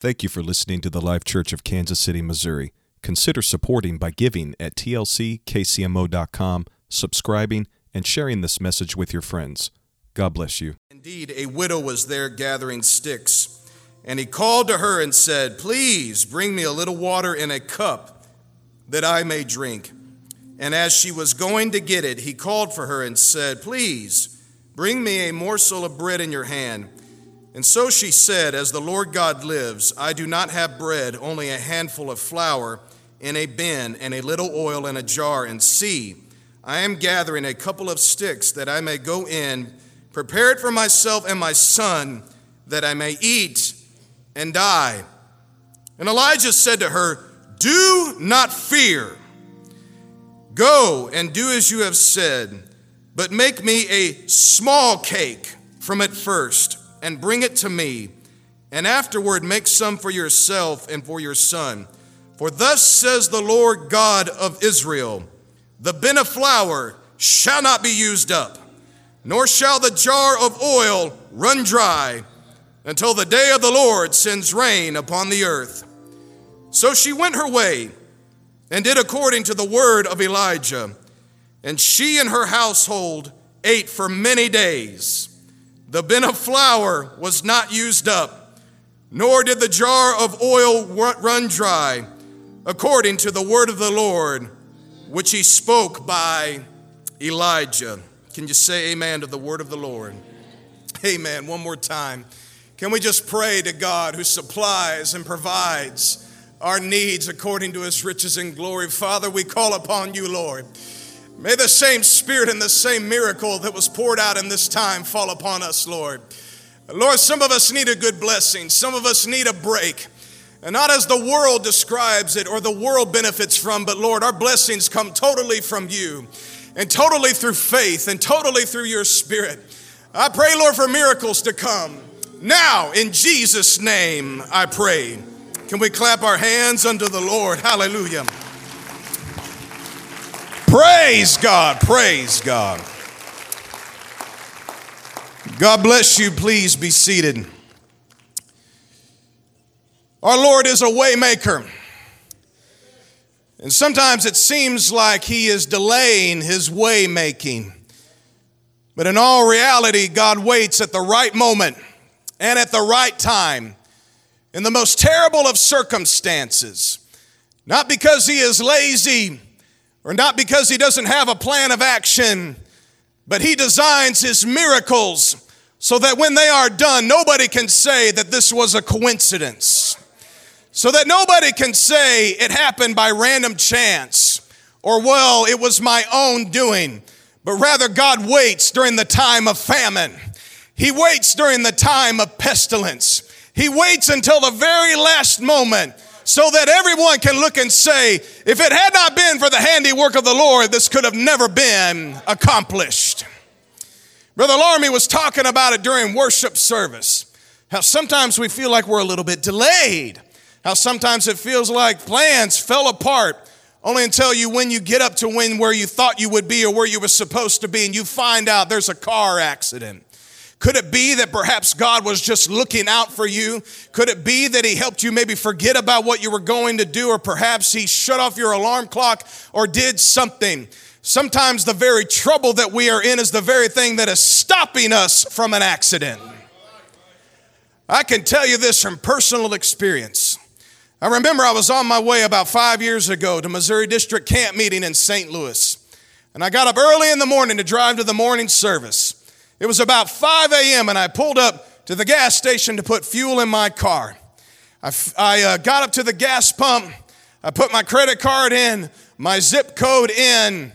Thank you for listening to the Life Church of Kansas City, Missouri. Consider supporting by giving at TLCKCMO.com, subscribing, and sharing this message with your friends. God bless you. Indeed, a widow was there gathering sticks, and he called to her and said, "Please bring me a little water in a cup that I may drink." And as she was going to get it, he called for her and said, "Please bring me a morsel of bread in your hand." And so she said, "As the Lord God lives, I do not have bread, only a handful of flour in a bin and a little oil in a jar. And see, I am gathering a couple of sticks that I may go in, prepare it for myself and my son, that I may eat and die." And Elijah said to her, "Do not fear. Go and do as you have said, but make me a small cake from it first and bring it to me, and afterward make some for yourself and for your son. For thus says the Lord God of Israel, the bin of flour shall not be used up, nor shall the jar of oil run dry, until the day of the Lord sends rain upon the earth." So she went her way and did according to the word of Elijah. And she and her household ate for many days. The bin of flour was not used up, nor did the jar of oil run dry, according to the word of the Lord, which he spoke by Elijah. Can you say amen to the word of the Lord? Amen. One more time. Can we just pray to God who supplies and provides our needs according to his riches and glory? Father, we call upon you, Lord. May the same spirit and the same miracle that was poured out in this time fall upon us, Lord. Lord, some of us need a good blessing. Some of us need a break. And not as the world describes it or the world benefits from, but Lord, our blessings come totally from you and totally through faith and totally through your spirit. I pray, Lord, for miracles to come. Now, in Jesus' name, I pray. Can we clap our hands unto the Lord? Hallelujah. Praise God. Praise God. God bless you. Please be seated. Our Lord is a waymaker. And sometimes it seems like he is delaying his waymaking. But in all reality, God waits at the right moment. And at the right time, in the most terrible of circumstances, not because he is lazy or not because he doesn't have a plan of action, but he designs his miracles so that when they are done, nobody can say that this was a coincidence, so that nobody can say it happened by random chance or, well, it was my own doing, but rather God waits during the time of famine. He waits during the time of pestilence. He waits until the very last moment so that everyone can look and say, if it had not been for the handiwork of the Lord, this could have never been accomplished. Brother Laramie was talking about it during worship service, how sometimes we feel like we're a little bit delayed, how sometimes it feels like plans fell apart only until you when you get up to when where you thought you would be or where you were supposed to be, and you find out there's a car accident. Could it be that perhaps God was just looking out for you? Could it be that he helped you maybe forget about what you were going to do, or perhaps he shut off your alarm clock or did something? Sometimes the very trouble that we are in is the very thing that is stopping us from an accident. I can tell you this from personal experience. I remember I was on my way about 5 years ago to Missouri District Camp Meeting in St. Louis. And I got up early in the morning to drive to the morning service. It was about 5 a.m. and I pulled up to the gas station to put fuel in my car. I got up to the gas pump. I put my credit card in, my zip code in,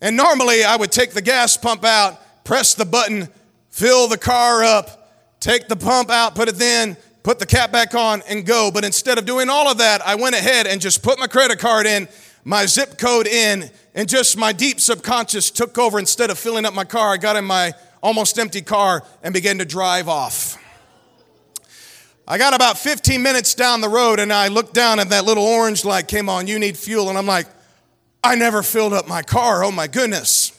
and normally I would take the gas pump out, press the button, fill the car up, take the pump out, put it in, put the cap back on, and go. But instead of doing all of that, I went ahead and just put my credit card in, my zip code in, and just my deep subconscious took over. Instead of filling up my car, I got in my almost empty car and began to drive off. I got about 15 minutes down the road and I looked down and that little orange light came on, "You need fuel." And I'm like, I never filled up my car. Oh my goodness.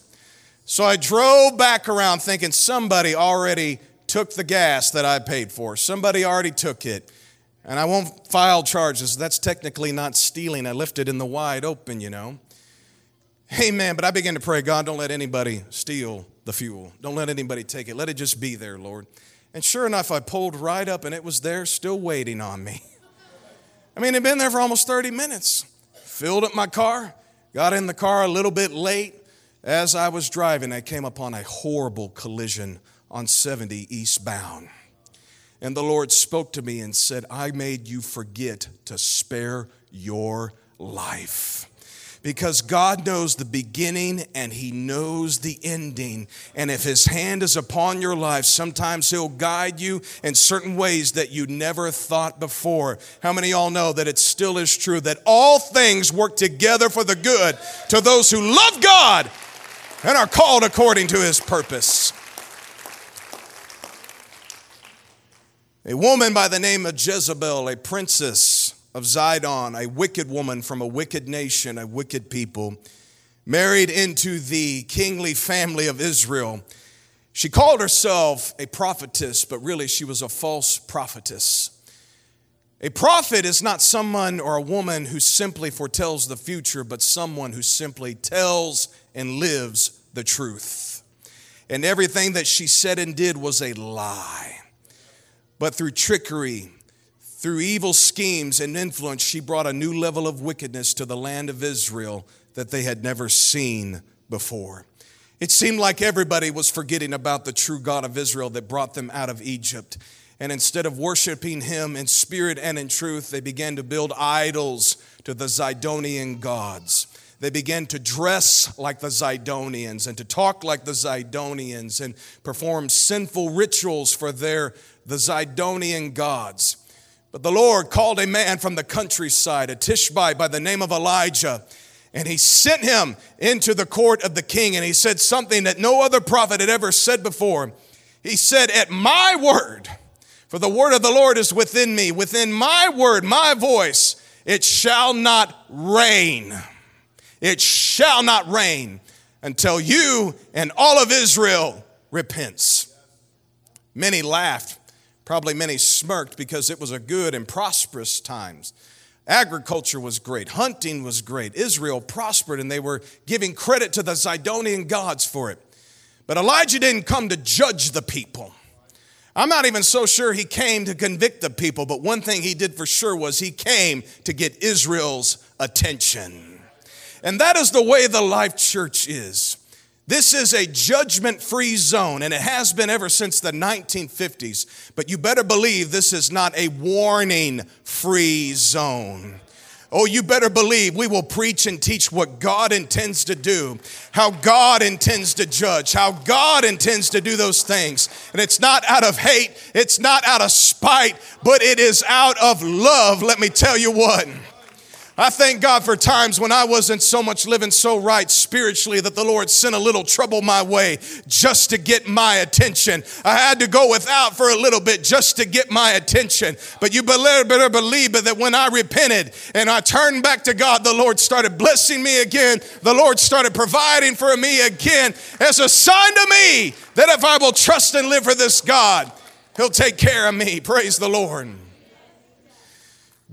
So I drove back around thinking somebody already took the gas that I paid for. Somebody already took it. And I won't file charges. That's technically not stealing. I left it in the wide open, you know. Amen. But I began to pray, God, don't let anybody steal the fuel. Don't let anybody take it. Let it just be there, Lord. And sure enough, I pulled right up, and it was there still waiting on me. I mean, it had been there for almost 30 minutes. Filled up my car. Got in the car a little bit late. As I was driving, I came upon a horrible collision on 70 eastbound. And the Lord spoke to me and said, I made you forget to spare your life. Because God knows the beginning and He knows the ending. And if His hand is upon your life, sometimes He'll guide you in certain ways that you never thought before. How many of y'all know that it still is true that all things work together for the good to those who love God and are called according to His purpose? A woman by the name of Jezebel, a princess of Sidon, a wicked woman from a wicked nation, a wicked people, married into the kingly family of Israel. She called herself a prophetess, but really she was a false prophetess. A prophet is not someone or a woman who simply foretells the future, but someone who simply tells and lives the truth. And everything that she said and did was a lie. But through trickery, through evil schemes and influence, she brought a new level of wickedness to the land of Israel that they had never seen before. It seemed like everybody was forgetting about the true God of Israel that brought them out of Egypt. And instead of worshiping Him in spirit and in truth, they began to build idols to the Sidonian gods. They began to dress like the Sidonians and to talk like the Sidonians and perform sinful rituals for the Sidonian gods. But the Lord called a man from the countryside, a Tishbite by the name of Elijah, and He sent him into the court of the king, and he said something that no other prophet had ever said before. He said, at my word, for the word of the Lord is within me, within my word, my voice, it shall not rain. It shall not rain until you and all of Israel repents. Many laughed, probably many smirked, because it was a good and prosperous times. Agriculture was great. Hunting was great. Israel prospered, and they were giving credit to the Sidonian gods for it. But Elijah didn't come to judge the people. I'm not even so sure he came to convict the people, but one thing he did for sure was he came to get Israel's attention. And that is the way the Life Church is. This is a judgment-free zone, and it has been ever since the 1950s. But you better believe this is not a warning-free zone. Oh, you better believe we will preach and teach what God intends to do, how God intends to judge, how God intends to do those things. And it's not out of hate, it's not out of spite, but it is out of love, let me tell you what. I thank God for times when I wasn't so much living so right spiritually that the Lord sent a little trouble my way just to get my attention. I had to go without for a little bit just to get my attention. But you better believe that when I repented and I turned back to God, the Lord started blessing me again. The Lord started providing for me again as a sign to me that if I will trust and live for this God, He'll take care of me. Praise the Lord.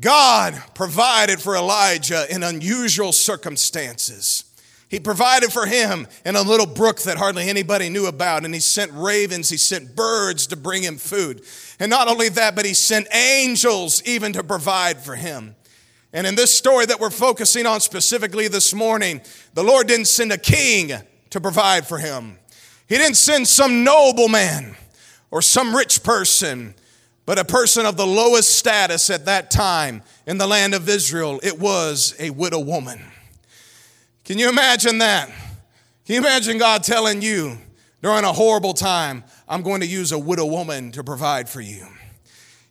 God provided for Elijah in unusual circumstances. He provided for him in a little brook that hardly anybody knew about, and He sent ravens, He sent birds to bring him food. And not only that, but He sent angels even to provide for him. And in this story that we're focusing on specifically this morning, the Lord didn't send a king to provide for him. He didn't send some nobleman or some rich person, but a person of the lowest status at that time in the land of Israel. It was a widow woman. Can you imagine that? Can you imagine God telling you during a horrible time, I'm going to use a widow woman to provide for you?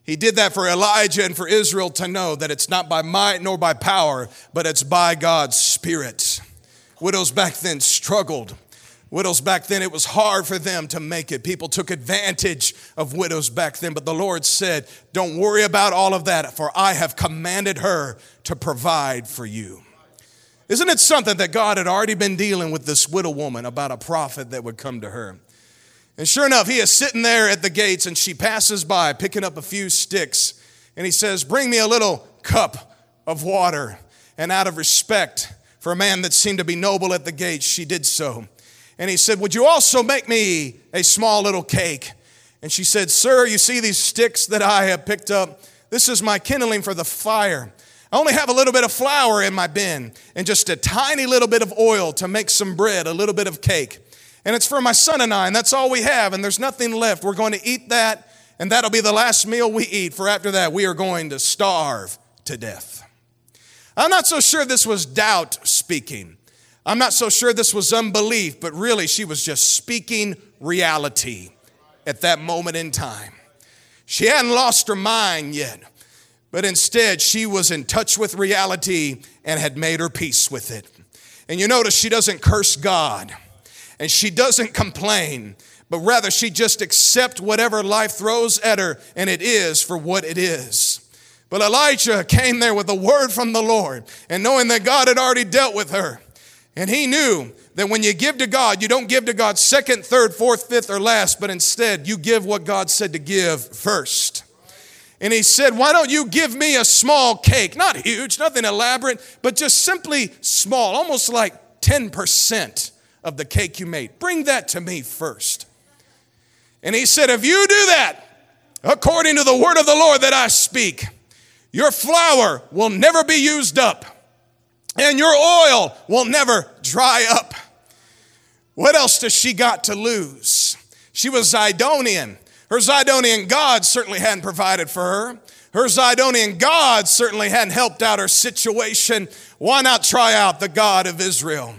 He did that for Elijah and for Israel to know that it's not by might nor by power, but it's by God's Spirit. Widows back then struggled. Widows back then, it was hard for them to make it. People took advantage of widows back then. But the Lord said, don't worry about all of that, for I have commanded her to provide for you. Isn't it something that God had already been dealing with this widow woman about a prophet that would come to her? And sure enough, he is sitting there at the gates, and she passes by, picking up a few sticks. and he says, bring me a little cup of water. And out of respect for a man that seemed to be noble at the gate, she did so. And he said, would you also make me a small little cake? And she said, sir, you see these sticks that I have picked up? This is my kindling for the fire. I only have a little bit of flour in my bin and just a tiny little bit of oil to make some bread, a little bit of cake. And it's for my son and I, and that's all we have, and there's nothing left. We're going to eat that, and that'll be the last meal we eat, for after that we are going to starve to death. I'm not so sure this was doubt speaking. I'm not so sure this was unbelief, but really she was just speaking reality at that moment in time. She hadn't lost her mind yet, but instead she was in touch with reality and had made her peace with it. And you notice she doesn't curse God, and she doesn't complain, but rather she just accepts whatever life throws at her, and it is for what it is. But Elijah came there with a word from the Lord, and knowing that God had already dealt with her, and he knew that when you give to God, you don't give to God second, third, fourth, fifth, or last, but instead you give what God said to give first. And he said, why don't you give me a small cake? Not huge, nothing elaborate, but just simply small, almost like 10% of the cake you made. Bring that to me first. And he said, if you do that, according to the word of the Lord that I speak, your flour will never be used up, and your oil will never dry up. What else does she got to lose? She was Sidonian. Her Sidonian God certainly hadn't provided for her. Her Sidonian God certainly hadn't helped out her situation. Why not try out the God of Israel?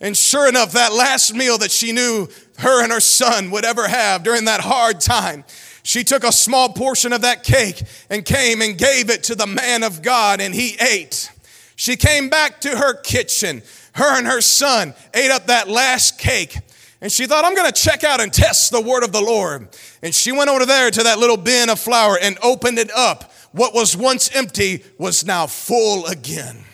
And sure enough, that last meal that she knew her and her son would ever have during that hard time, she took a small portion of that cake and came and gave it to the man of God, and he ate. She came back to her kitchen. Her and her son ate up that last cake. And she thought, I'm going to check out and test the word of the Lord. And she went over there to that little bin of flour and opened it up. What was once empty was now full again.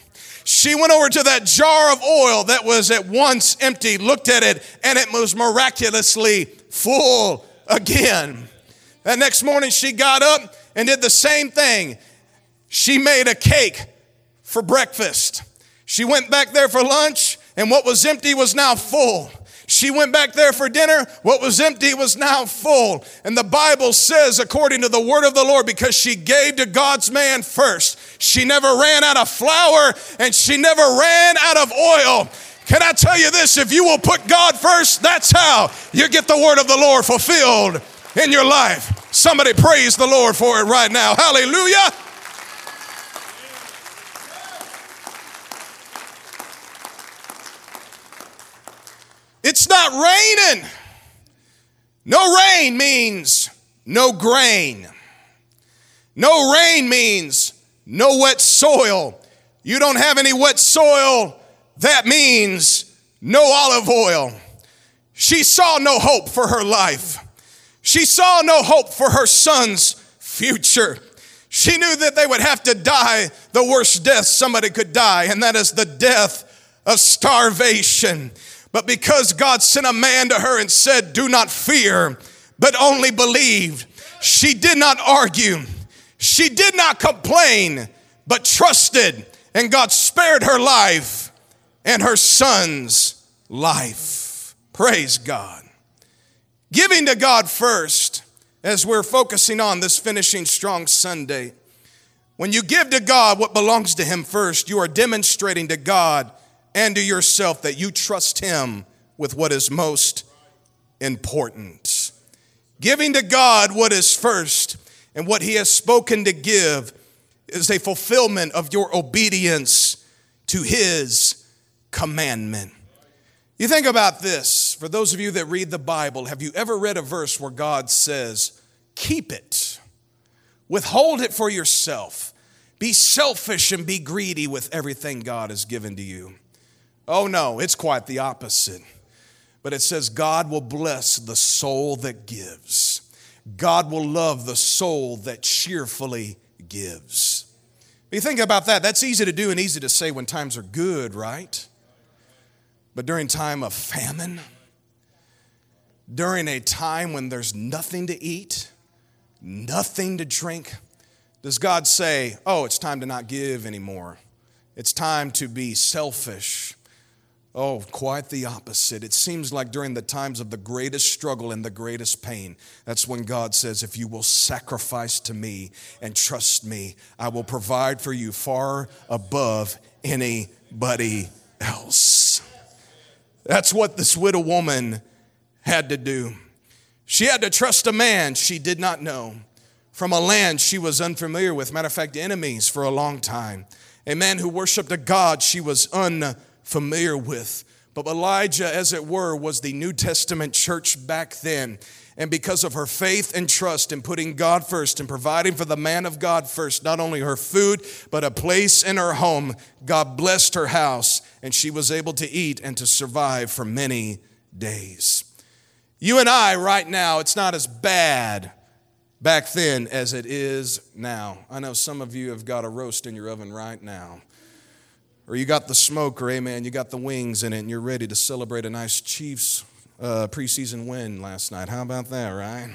She went over to that jar of oil that was at once empty, looked at it, and it was miraculously full again. That next morning she got up and did the same thing. She made a cake for breakfast. She went back there for lunch, and what was empty was now full. She went back there for dinner. What was empty was now full. And the Bible says, according to the word of the Lord, because she gave to God's man first, she never ran out of flour and she never ran out of oil. Can I tell you this? If you will put God first, that's how you get the word of the Lord fulfilled in your life. Somebody praise the Lord for it right now. Hallelujah. It's not raining. No rain means no grain. No rain means no wet soil. You don't have any wet soil. That means no olive oil. She saw no hope for her life. She saw no hope for her son's future. She knew that they would have to die the worst death somebody could die, and that is the death of starvation. But because God sent a man to her and said, do not fear, but only believe, she did not argue. She did not complain, but trusted, and God spared her life and her son's life. Praise God. Giving to God first, as we're focusing on this Finishing Strong Sunday. When you give to God what belongs to him first, you are demonstrating to God and to yourself that you trust him with what is most important. Giving to God what is first and what he has spoken to give is a fulfillment of your obedience to his commandment. You think about this. For those of you that read the Bible, have you ever read a verse where God says, keep it, withhold it for yourself, be selfish and be greedy with everything God has given to you? Oh no, it's quite the opposite. But it says God will bless the soul that gives. God will love the soul that cheerfully gives. But you think about that. That's easy to do and easy to say when times are good, right? But during time of famine, during a time when there's nothing to eat, nothing to drink, Does God say, oh, it's time to not give anymore? It's time to be selfish? Oh, quite the opposite. It seems like during the times of the greatest struggle and the greatest pain, that's when God says, if you will sacrifice to me and trust me, I will provide for you far above anybody else. That's what this widow woman had to do. She had to trust a man she did not know, from a land she was unfamiliar with. Matter of fact, enemies for a long time. A man who worshiped a God she was unfamiliar with. But Elijah, as it were, was the New Testament church back then. And because of her faith and trust in putting God first and providing for the man of God first, not only her food, but a place in her home, God blessed her house, and she was able to eat and to survive for many days. You and I right now, it's not as bad back then as it is now. I know some of you have got a roast in your oven right now. Or you got the smoker, amen, you got the wings in it, and you're ready to celebrate a nice Chiefs preseason win last night. How about that, right?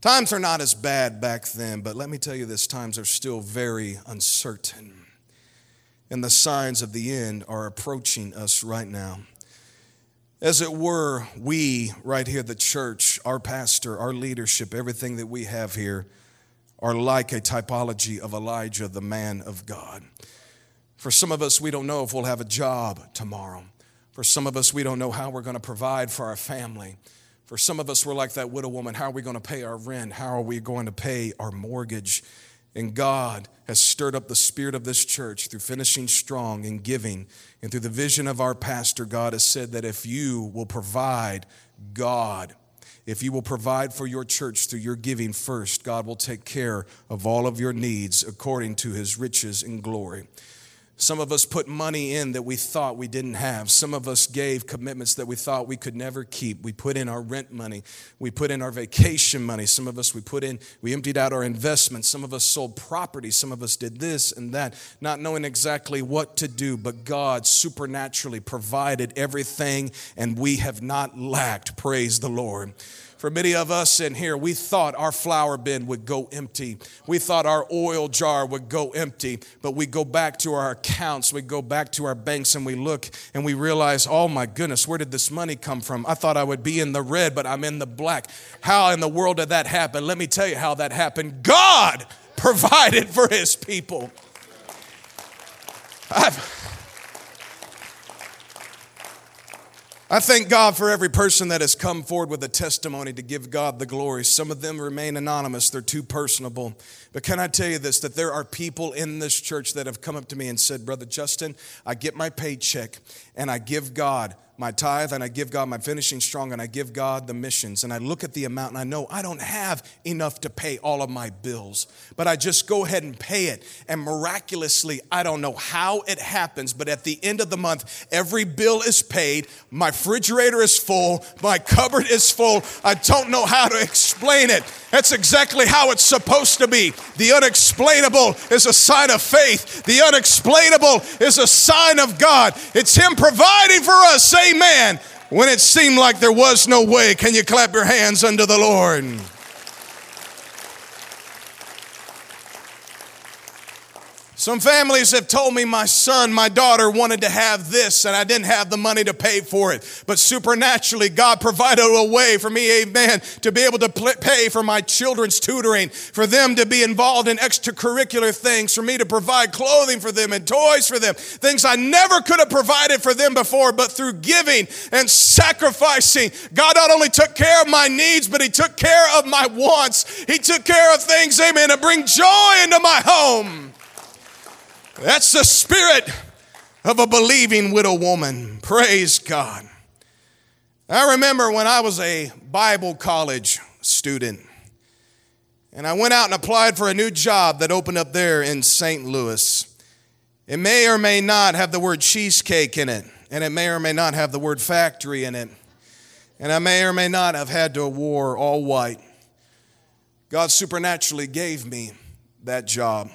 Times are not as bad back then, but let me tell you this, times are still very uncertain. And the signs of the end are approaching us right now. As it were, we right here, the church, our pastor, our leadership, everything that we have here, are like a typology of Elijah, the man of God. For some of us, we don't know if we'll have a job tomorrow. For some of us, we don't know how we're going to provide for our family. For some of us, we're like that widow woman. How are we going to pay our rent? How are we going to pay our mortgage? And God has stirred up the spirit of this church through finishing strong and giving. And through the vision of our pastor, God has said that if you will provide, God, if you will provide for your church through your giving first, God will take care of all of your needs according to his riches and glory. Some of us put money in that we thought we didn't have. Some of us gave commitments that we thought we could never keep. We put in our rent money. We put in our vacation money. Some of us, we emptied out our investments. Some of us sold property. Some of us did this and that, not knowing exactly what to do. But God supernaturally provided everything, and we have not lacked. Praise the Lord. For many of us in here, we thought our flour bin would go empty. We thought our oil jar would go empty. But we go back to our accounts, we go back to our banks, and we look and we realize, oh my goodness, where did this money come from? I thought I would be in the red, but I'm in the black. How in the world did that happen? Let me tell you how that happened. God provided for his people. I thank God for every person that has come forward with a testimony to give God the glory. Some of them remain anonymous. They're too personable. But can I tell you this, that there are people in this church that have come up to me and said, Brother Justin, I get my paycheck and I give God my tithe and I give God my finishing strong and I give God the missions. And I look at the amount and I know I don't have enough to pay all of my bills. But I just go ahead and pay it. And miraculously, I don't know how it happens, but at the end of the month, every bill is paid. My refrigerator is full. My cupboard is full. I don't know how to explain it. That's exactly how it's supposed to be. The unexplainable is a sign of faith. The unexplainable is a sign of God. It's him providing for us. Say amen. When it seemed like there was no way, can you clap your hands unto the Lord? Some families have told me my son, my daughter wanted to have this and I didn't have the money to pay for it. But supernaturally, God provided a way for me, amen, to be able to pay for my children's tutoring, for them to be involved in extracurricular things, for me to provide clothing for them and toys for them, things I never could have provided for them before. But through giving and sacrificing, God not only took care of my needs, but he took care of my wants. He took care of things, amen, to bring joy into my home. That's the spirit of a believing widow woman. Praise God. I remember when I was a Bible college student and I went out and applied for a new job that opened up there in St. Louis. It may or may not have the word cheesecake in it, and it may or may not have the word factory in it, and I may or may not have had to wear all white. God supernaturally gave me that job.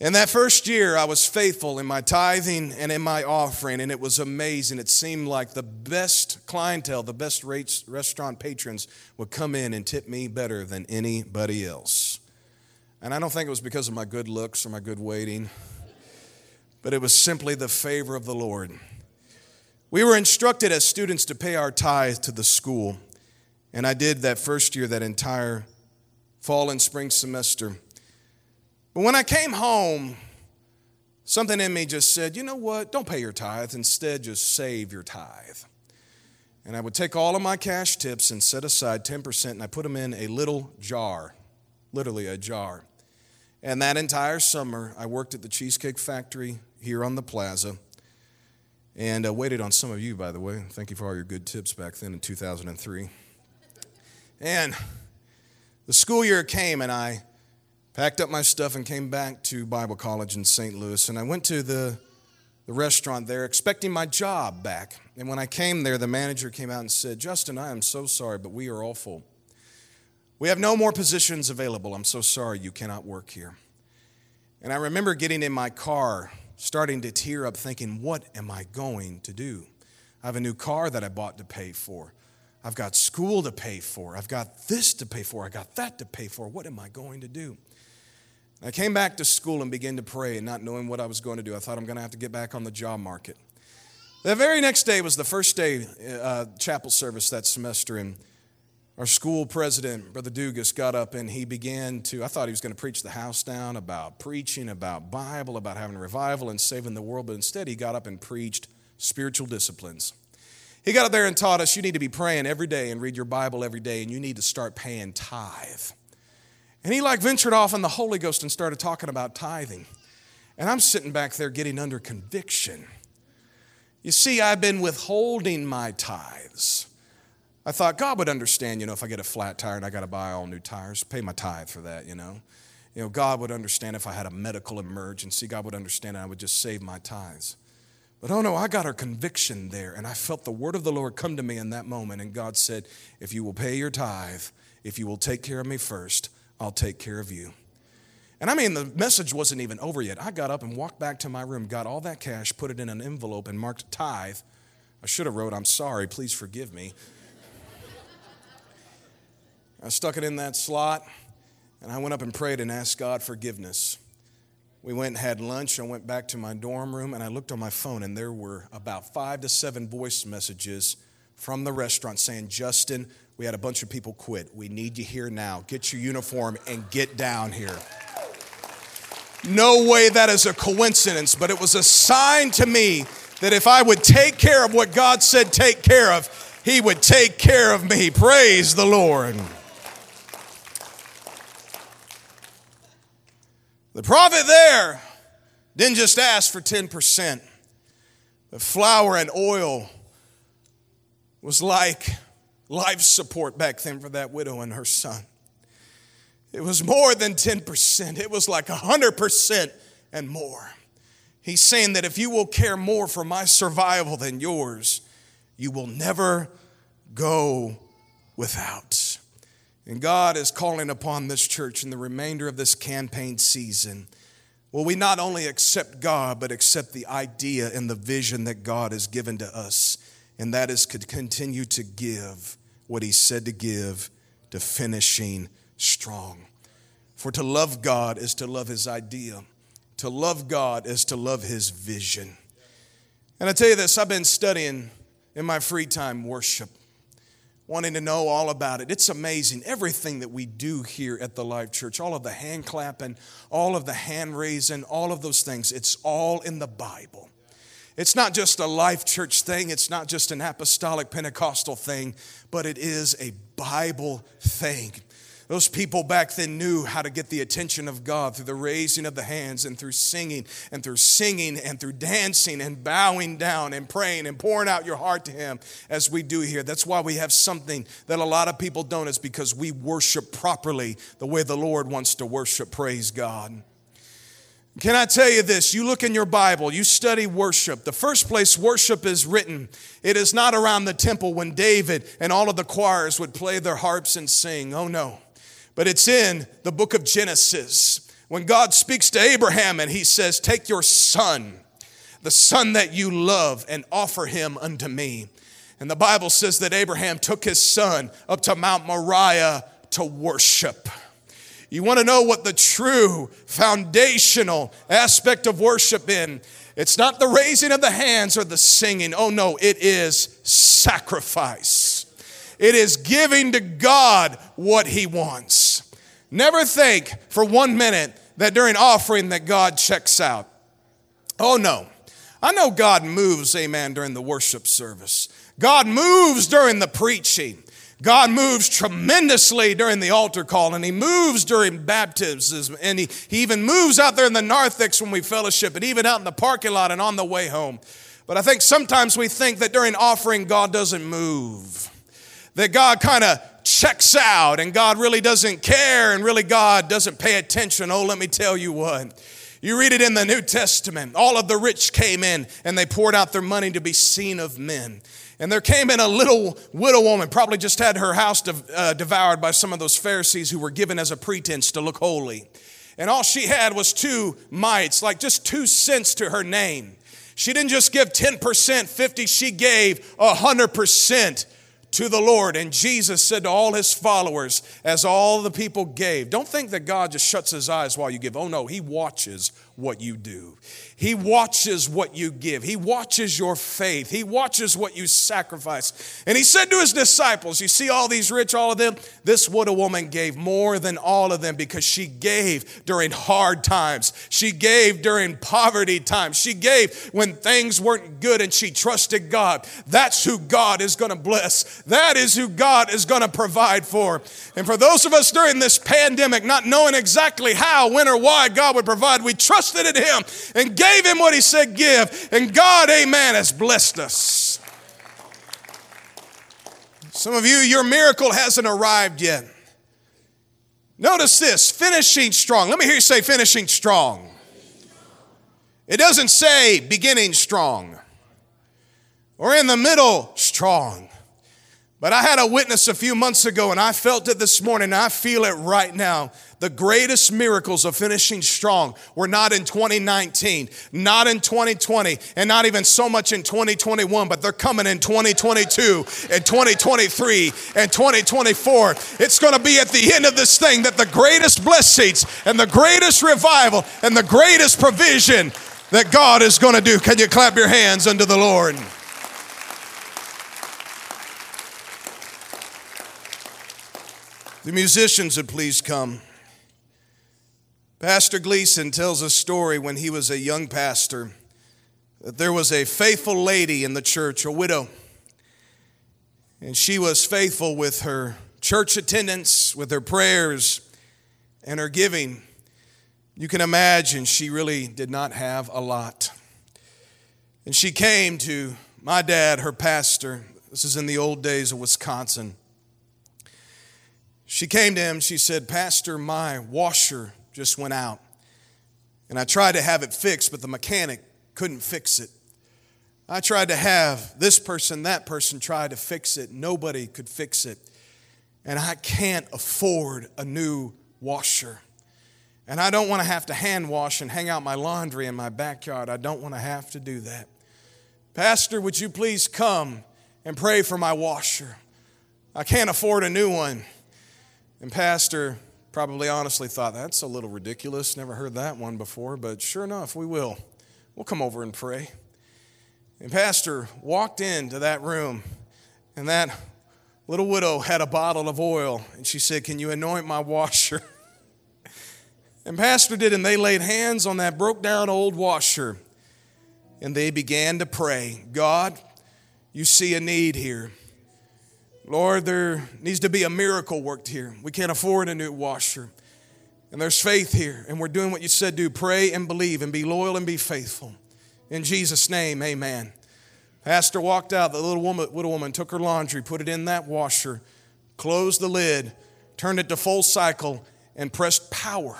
In that first year, I was faithful in my tithing and in my offering, and it was amazing. It seemed like the best clientele, the best restaurant patrons would come in and tip me better than anybody else. And I don't think it was because of my good looks or my good waiting, but it was simply the favor of the Lord. We were instructed as students to pay our tithe to the school, and I did that first year, that entire fall and spring semester. But when I came home, something in me just said, you know what, don't pay your tithe. Instead, just save your tithe. And I would take all of my cash tips and set aside 10%, and I put them in a little jar, literally a jar. And that entire summer, I worked at the Cheesecake Factory here on the plaza, and I waited on some of you, by the way. Thank you for all your good tips back then in 2003. And the school year came, and I packed up my stuff and came back to Bible college in St. Louis, and I went to the restaurant there expecting my job back. And when I came there, the manager came out and said, Justin, I am so sorry, but we are all full. We have no more positions available. I'm so sorry you cannot work here. And I remember getting in my car, starting to tear up, thinking, what am I going to do? I have a new car that I bought to pay for. I've got school to pay for. I've got this to pay for. I got that to pay for. What am I going to do? I came back to school and began to pray, and not knowing what I was going to do, I thought I'm going to have to get back on the job market. The very next day was the first day chapel service that semester, and our school president, Brother Dugas, got up and he began to, I thought he was going to preach the house down about preaching, about Bible, about having a revival and saving the world, but instead he got up and preached spiritual disciplines. He got up there and taught us you need to be praying every day and read your Bible every day, and you need to start paying tithe. And he ventured off in the Holy Ghost and started talking about tithing. And I'm sitting back there getting under conviction. You see, I've been withholding my tithes. I thought God would understand, if I get a flat tire and I got to buy all new tires, pay my tithe for that, God would understand if I had a medical emergency. God would understand, and I would just save my tithes. But oh no, I got a conviction there, and I felt the word of the Lord come to me in that moment, and God said, if you will pay your tithe, if you will take care of me first, I'll take care of you. And the message wasn't even over yet. I got up and walked back to my room, got all that cash, put it in an envelope and marked tithe. I should have wrote, I'm sorry, please forgive me. I stuck it in that slot, and I went up and prayed and asked God forgiveness. We went and had lunch. I went back to my dorm room, and I looked on my phone, and there were about 5 to 7 voice messages from the restaurant saying, Justin, we had a bunch of people quit. We need you here now. Get your uniform and get down here. No way that is a coincidence, but it was a sign to me that if I would take care of what God said take care of, He would take care of me. Praise the Lord. The prophet there didn't just ask for 10%. The flour and oil was like life support back then for that widow and her son. It was more than 10%. It was like 100% and more. He's saying that if you will care more for my survival than yours, you will never go without. And God is calling upon this church in the remainder of this campaign season. Will we not only accept God, but accept the idea and the vision that God has given to us? And that is to continue to give what he said to give, to finishing strong. For to love God is to love his idea. To love God is to love his vision. And I tell you this, I've been studying in my free time worship, wanting to know all about it. It's amazing, everything that we do here at the Life Church, all of the hand clapping, all of the hand raising, all of those things, it's all in the Bible. It's not just a Life Church thing. It's not just an apostolic Pentecostal thing, but it is a Bible thing. Those people back then knew how to get the attention of God through the raising of the hands and through singing and through dancing and bowing down and praying and pouring out your heart to Him as we do here. That's why we have something that a lot of people don't, is because we worship properly the way the Lord wants to worship. Praise God. Can I tell you this? You look in your Bible, you study worship. The first place worship is written, it is not around the temple when David and all of the choirs would play their harps and sing. Oh no. But it's in the book of Genesis. When God speaks to Abraham and he says, take your son, the son that you love, and offer him unto me. And the Bible says that Abraham took his son up to Mount Moriah to worship. You want to know what the true foundational aspect of worship in? It's not the raising of the hands or the singing. Oh no, it is sacrifice. It is giving to God what he wants. Never think for 1 minute that during offering that God checks out. Oh no. I know God moves, amen, during the worship service. God moves during the preaching. God moves tremendously during the altar call, and he moves during baptisms, and he even moves out there in the narthex when we fellowship, and even out in the parking lot and on the way home. But I think sometimes we think that during offering, God doesn't move, that God kind of checks out, and God really doesn't care, and really God doesn't pay attention. Oh, let me tell you what. You read it in the New Testament. All of the rich came in, and they poured out their money to be seen of men. And there came in a little widow woman, probably just had her house devoured by some of those Pharisees who were given as a pretense to look holy. And all she had was 2 mites, like just 2 cents to her name. She didn't just give 10%, 50, she gave 100% to the Lord. And Jesus said to all his followers, as all the people gave, don't think that God just shuts his eyes while you give. Oh no, he watches what you do. He watches what you give. He watches your faith. He watches what you sacrifice. And he said to his disciples, you see all these rich, all of them? This widow woman gave more than all of them because she gave during hard times. She gave during poverty times. She gave when things weren't good and she trusted God. That's who God is going to bless. That is who God is going to provide for. And for those of us during this pandemic, not knowing exactly how, when, or why God would provide, we trusted in him and gave him what he said give, and God, amen, has blessed us. Some of you, your miracle hasn't arrived yet. Notice this, finishing strong. Let me hear you say finishing strong. It doesn't say beginning strong or in the middle strong. But I had a witness a few months ago, and I felt it this morning, and I feel it right now. The greatest miracles of finishing strong were not in 2019, not in 2020, and not even so much in 2021, but they're coming in 2022 and 2023 and 2024. It's going to be at the end of this thing that the greatest blessings and the greatest revival and the greatest provision that God is going to do. Can you clap your hands unto the Lord? The musicians would please come. Pastor Gleason tells a story when he was a young pastor that there was a faithful lady in the church, a widow, and she was faithful with her church attendance, with her prayers, and her giving. You can imagine she really did not have a lot. And she came to my dad, her pastor. This is in the old days of Wisconsin. She came to him, she said, Pastor, my washer just went out. And I tried to have it fixed, but the mechanic couldn't fix it. I tried to have this person, that person try to fix it. Nobody could fix it. And I can't afford a new washer. And I don't want to have to hand wash and hang out my laundry in my backyard. I don't want to have to do that. Pastor, would you please come and pray for my washer? I can't afford a new one. And Pastor probably honestly thought, that's a little ridiculous. Never heard that one before, but sure enough, we will. We'll come over and pray. And Pastor walked into that room, and that little widow had a bottle of oil, and she said, can you anoint my washer? And Pastor did, and they laid hands on that broke-down old washer, and they began to pray, God, you see a need here. Lord, there needs to be a miracle worked here. We can't afford a new washer. And there's faith here. And we're doing what you said do. Pray and believe and be loyal and be faithful. In Jesus' name, amen. Pastor walked out. The little widow woman took her laundry, put it in that washer, closed the lid, turned it to full cycle, and pressed power.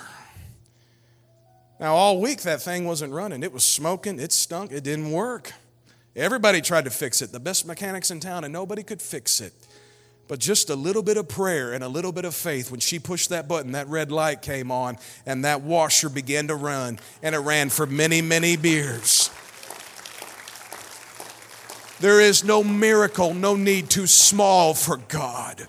Now, all week that thing wasn't running. It was smoking. It stunk. It didn't work. Everybody tried to fix it. The best mechanics in town, and nobody could fix it. But just a little bit of prayer and a little bit of faith, when she pushed that button, that red light came on, and that washer began to run, and it ran for many, many beers. There is no miracle, no need too small for God.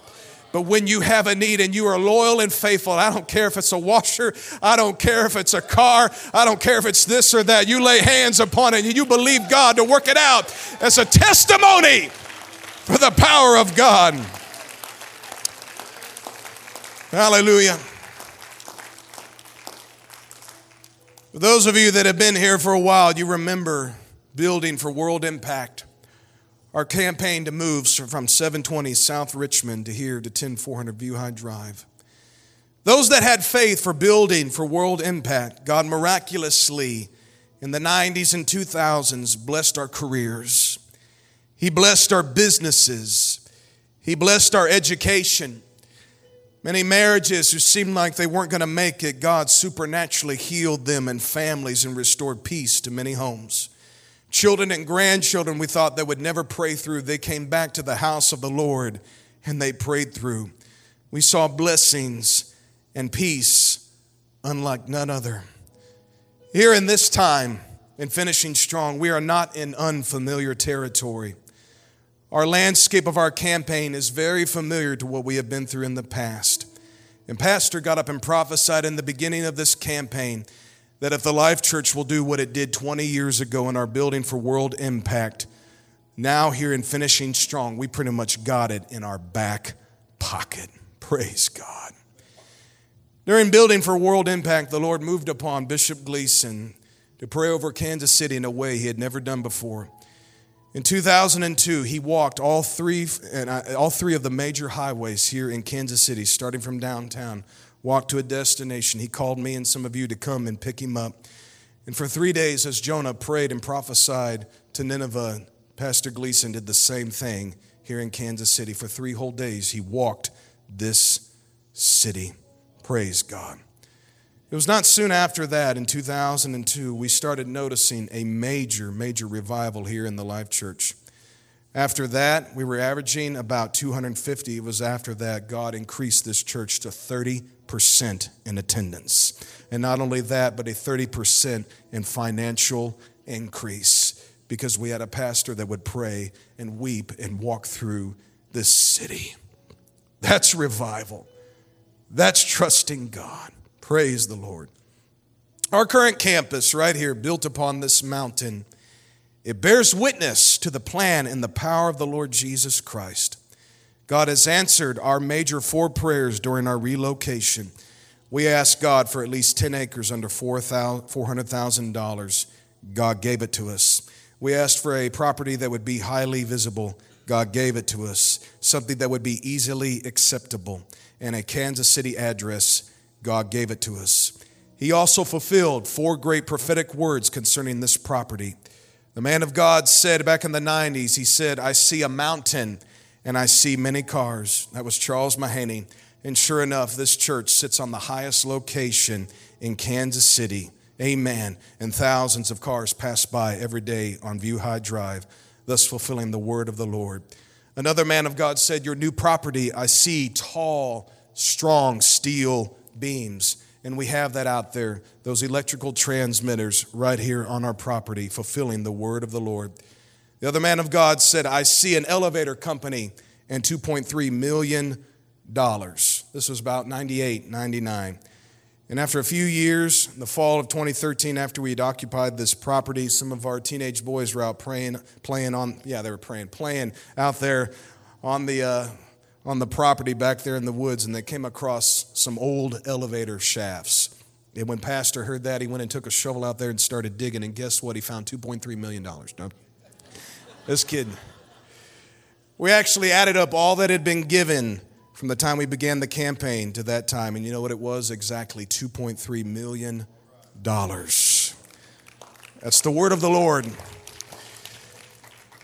But when you have a need and you are loyal and faithful, I don't care if it's a washer, I don't care if it's a car, I don't care if it's this or that, you lay hands upon it and you believe God to work it out as a testimony for the power of God. Hallelujah. For those of you that have been here for a while, you remember Building for World Impact. Our campaign to move from 720 South Richmond to here to 1040 View High Drive. Those that had faith for Building for World Impact, God miraculously in the 90s and 2000s blessed our careers. He blessed our businesses. He blessed our education. Many marriages who seemed like they weren't going to make it, God supernaturally healed them and families and restored peace to many homes. Children and grandchildren we thought they would never pray through, they came back to the house of the Lord and they prayed through. We saw blessings and peace unlike none other. Here in this time, in finishing strong, we are not in unfamiliar territory. Our landscape of our campaign is very familiar to what we have been through in the past. And Pastor got up and prophesied in the beginning of this campaign that if the Life Church will do what it did 20 years ago in our Building for World Impact, now here in Finishing Strong, we pretty much got it in our back pocket. Praise God. During Building for World Impact, the Lord moved upon Bishop Gleason to pray over Kansas City in a way he had never done before. In 2002, he walked all three of the major highways here in Kansas City, starting from downtown, walked to a destination. He called me and some of you to come and pick him up. And for 3 days, as Jonah prayed and prophesied to Nineveh, Pastor Gleason did the same thing here in Kansas City. For 3 whole days, he walked this city. Praise God. It was not soon after that, in 2002, we started noticing a major, major revival here in the Life Church. After that, we were averaging about 250. It was after that God increased this church to 30% in attendance. And not only that, but a 30% in financial increase, because we had a pastor that would pray and weep and walk through this city. That's revival. That's trusting God. Praise the Lord. Our current campus right here, built upon this mountain, it bears witness to the plan and the power of the Lord Jesus Christ. God has answered our major 4 prayers during our relocation. We asked God for at least 10 acres under $400,000. God gave it to us. We asked for a property that would be highly visible. God gave it to us. Something that would be easily acceptable. And a Kansas City address. God gave it to us. He also fulfilled 4 great prophetic words concerning this property. The man of God said back in the 90s, he said, "I see a mountain and I see many cars." That was Charles Mahaney. And sure enough, this church sits on the highest location in Kansas City. Amen. And thousands of cars pass by every day on View High Drive, thus fulfilling the word of the Lord. Another man of God said, "Your new property, I see tall, strong steel beams." And we have that out there, those electrical transmitters right here on our property, fulfilling the word of the Lord. The other man of God said, "I see an elevator company and $2.3 million. This was about 98, 99. And after a few years, in the fall of 2013, after we had occupied this property, some of our teenage boys were out playing out there on the property back there in the woods, and they came across some old elevator shafts. And when Pastor heard that, he went and took a shovel out there and started digging, and guess what? He found $2.3 million. No, just kidding. We actually added up all that had been given from the time we began the campaign to that time, and you know what it was? Exactly $2.3 million. That's the word of the Lord.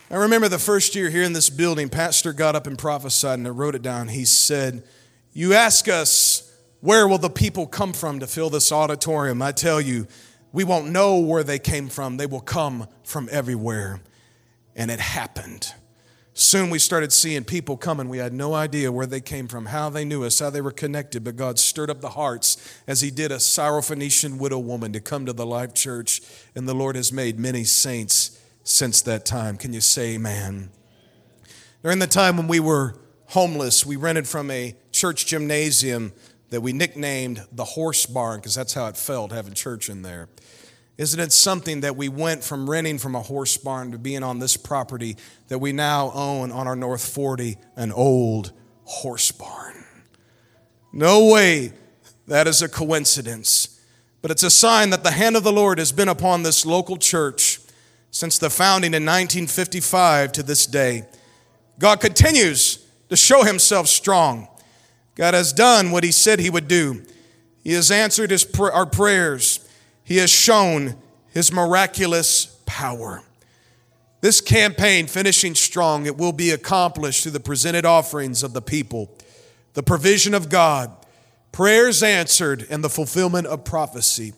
I remember the first year here in this building, Pastor got up and prophesied, and I wrote it down. He said, "You ask us, where will the people come from to fill this auditorium? I tell you, we won't know where they came from. They will come from everywhere." And it happened. Soon we started seeing people coming. We had no idea where they came from, how they knew us, how they were connected. But God stirred up the hearts as he did a Syrophoenician widow woman to come to the Life Church. And the Lord has made many saints since that time. Can you say amen? During the time when we were homeless, we rented from a church gymnasium that we nicknamed the Horse Barn because that's how it felt having church in there. Isn't it something that we went from renting from a horse barn to being on this property that we now own on our North 40, an old horse barn? No way that is a coincidence, but it's a sign that the hand of the Lord has been upon this local church since the founding in 1955 to this day. God continues to show himself strong. God has done what he said he would do. He has answered our prayers. He has shown his miraculous power. This campaign, Finishing Strong, it will be accomplished through the presented offerings of the people, the provision of God, prayers answered, and the fulfillment of prophecy.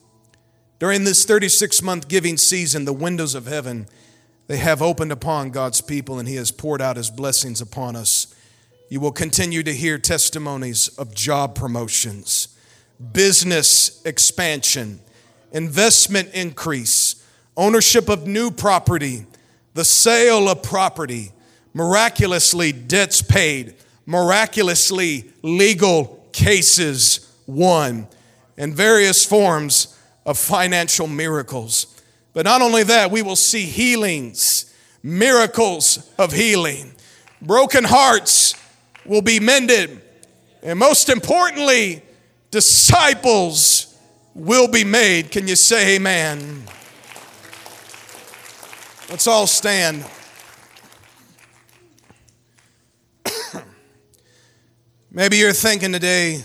During this 36-month giving season, the windows of heaven, they have opened upon God's people, and he has poured out his blessings upon us. You will continue to hear testimonies of job promotions, business expansion, investment increase, ownership of new property, the sale of property, miraculously debts paid, miraculously legal cases won, and various forms of financial miracles. But not only that, we will see healings, miracles of healing. Broken hearts will be mended. And most importantly, disciples will be made. Can you say amen? Let's all stand. Maybe you're thinking today,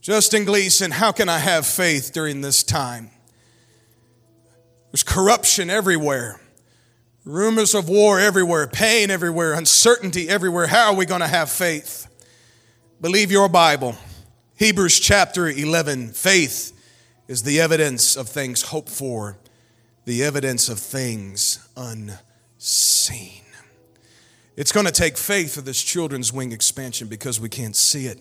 Justin Gleason, how can I have faith during this time? There's corruption everywhere, rumors of war everywhere, pain everywhere, uncertainty everywhere. How are we going to have faith? Believe your Bible. Hebrews chapter 11, faith is the evidence of things hoped for, the evidence of things unseen. It's going to take faith for this children's wing expansion because we can't see it.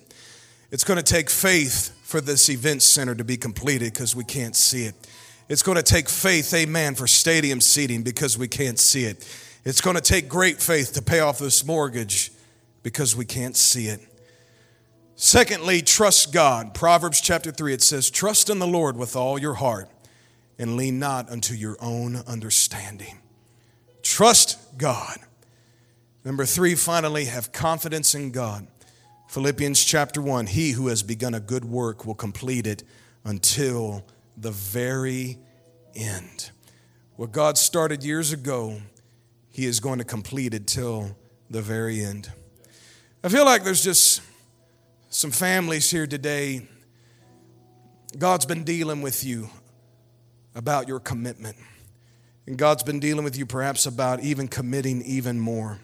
It's going to take faith for this event center to be completed because we can't see it. It's going to take faith, amen, for stadium seating because we can't see it. It's going to take great faith to pay off this mortgage because we can't see it. Secondly, trust God. Proverbs chapter 3, it says, trust in the Lord with all your heart and lean not unto your own understanding. Trust God. Number 3, finally, have confidence in God. Philippians chapter 1, he who has begun a good work will complete it until the very end. What God started years ago, he is going to complete it till the very end. I feel like there's just some families here today, God's been dealing with you about your commitment. And God's been dealing with you perhaps about even committing even more.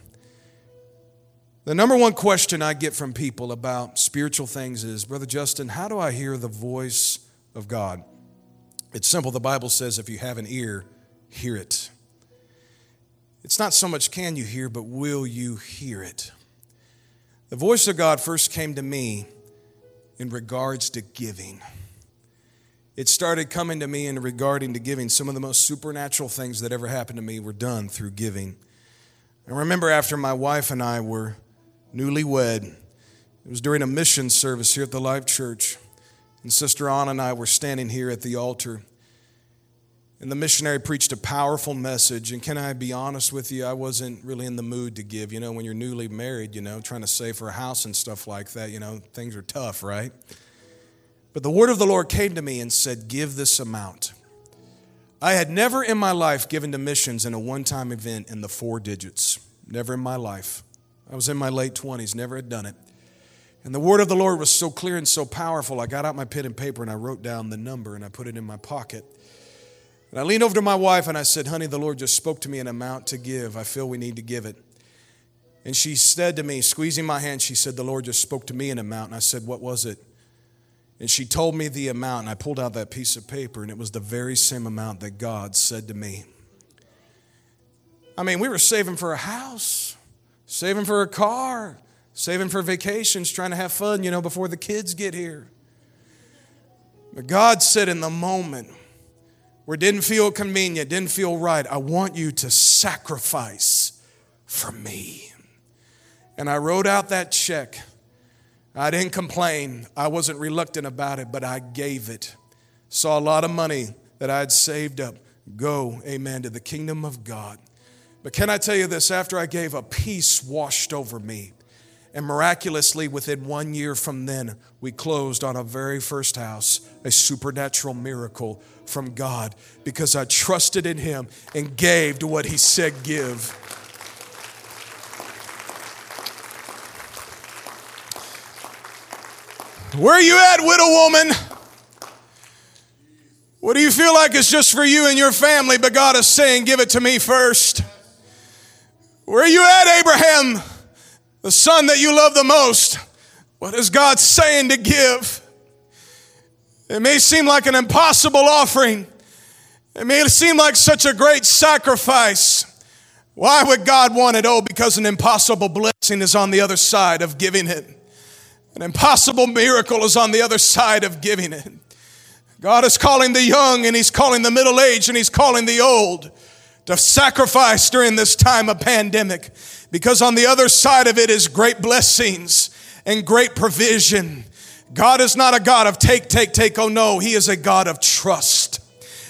The number one question I get from people about spiritual things is, Brother Justin, how do I hear the voice of God? It's simple. The Bible says if you have an ear, hear it. It's not so much can you hear, but will you hear it? The voice of God first came to me in regards to giving. It started coming to me in regarding to giving. Some of the most supernatural things that ever happened to me were done through giving. I remember after my wife and I were newlywed, it was during a mission service here at the Life Church, and Sister Anna and I were standing here at the altar, and the missionary preached a powerful message. And can I be honest with you? I wasn't really in the mood to give. You know, when you're newly married, you know, trying to save for a house and stuff like that, you know, things are tough, right? But the word of the Lord came to me and said, give this amount. I had never in my life given to missions in a one-time event in the 4 digits. Never in my life. I was in my late 20s, never had done it. And the word of the Lord was so clear and so powerful, I got out my pen and paper and I wrote down the number and I put it in my pocket. And I leaned over to my wife and I said, honey, the Lord just spoke to me an amount to give. I feel we need to give it. And she said to me, squeezing my hand, she said, the Lord just spoke to me an amount. And I said, what was it? And she told me the amount. And I pulled out that piece of paper and it was the very same amount that God said to me. I mean, we were saving for a house. Saving for a car. Saving for vacations, trying to have fun, you know, before the kids get here. But God said in the moment where it didn't feel convenient, didn't feel right, I want you to sacrifice for me. And I wrote out that check. I didn't complain. I wasn't reluctant about it, but I gave it. Saw a lot of money that I had saved up. Go, amen, to the kingdom of God. But can I tell you this? After I gave, a peace washed over me. And miraculously, within 1 year from then, we closed on our very first house, a supernatural miracle from God, because I trusted in Him and gave to what He said give. Where are you at, widow woman? What do you feel like is just for you and your family, but God is saying, give it to me first? Where are you at, Abraham? The son that you love the most, what is God saying to give? It may seem like an impossible offering. It may seem like such a great sacrifice. Why would God want it? Oh, because an impossible blessing is on the other side of giving it. An impossible miracle is on the other side of giving it. God is calling the young, and He's calling the middle-aged, and He's calling the old to sacrifice during this time of pandemic. Because on the other side of it is great blessings and great provision. God is not a God of take, take, take. Oh no, He is a God of trust.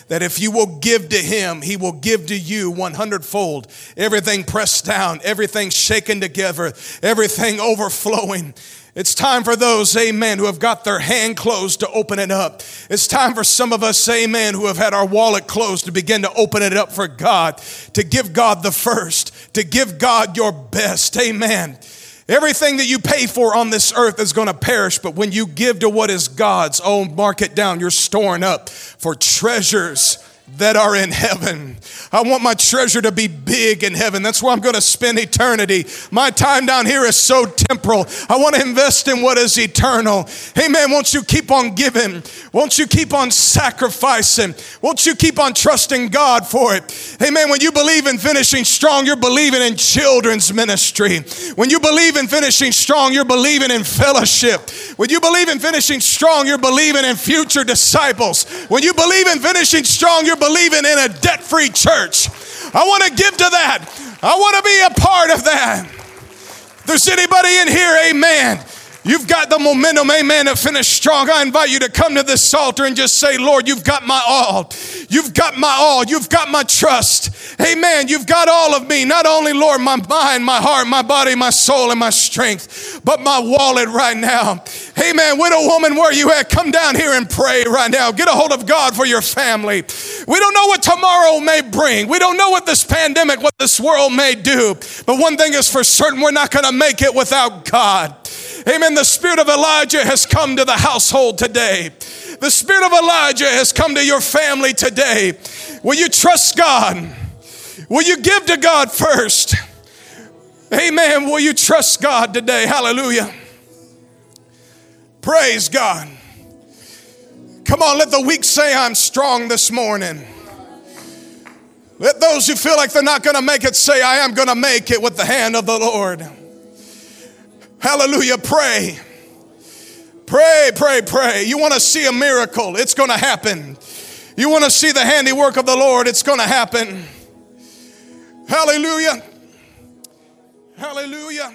That if you will give to Him, He will give to you 100-fold. Everything pressed down, everything shaken together, everything overflowing. It's time for those, amen, who have got their hand closed to open it up. It's time for some of us, amen, who have had our wallet closed to begin to open it up for God, to give God the first, to give God your best, amen. Everything that you pay for on this earth is going to perish, but when you give to what is God's, oh, mark it down, you're storing up for treasures that are in heaven. I want my treasure to be big in heaven. That's where I'm going to spend eternity. My time down here is so temporal. I want to invest in what is eternal. Amen. Won't you keep on giving? Won't you keep on sacrificing? Won't you keep on trusting God for it? Amen. When you believe in finishing strong, you're believing in children's ministry. When you believe in finishing strong, you're believing in fellowship. When you believe in finishing strong, you're believing in future disciples. When you believe in finishing strong, you're believing in a debt-free church. I want to give to that. I want to be a part of that. If there's anybody in here, amen, you've got the momentum, amen, to finish strong. I invite you to come to this altar and just say, Lord, you've got my all. You've got my all. You've got my trust. Amen. You've got all of me. Not only, Lord, my mind, my heart, my body, my soul, and my strength, but my wallet right now. Amen. Widow woman, where you at? Come down here and pray right now. Get a hold of God for your family. We don't know what tomorrow may bring. We don't know what this pandemic, what this world may do. But one thing is for certain, we're not going to make it without God. Amen. The spirit of Elijah has come to the household today. The spirit of Elijah has come to your family today. Will you trust God? Will you give to God first? Amen. Will you trust God today? Hallelujah. Praise God. Come on, let the weak say, I'm strong this morning. Let those who feel like they're not going to make it say, I am going to make it with the hand of the Lord. Hallelujah. Pray. Pray, pray, pray. You want to see a miracle? It's going to happen. You want to see the handiwork of the Lord? It's going to happen. Hallelujah. Hallelujah.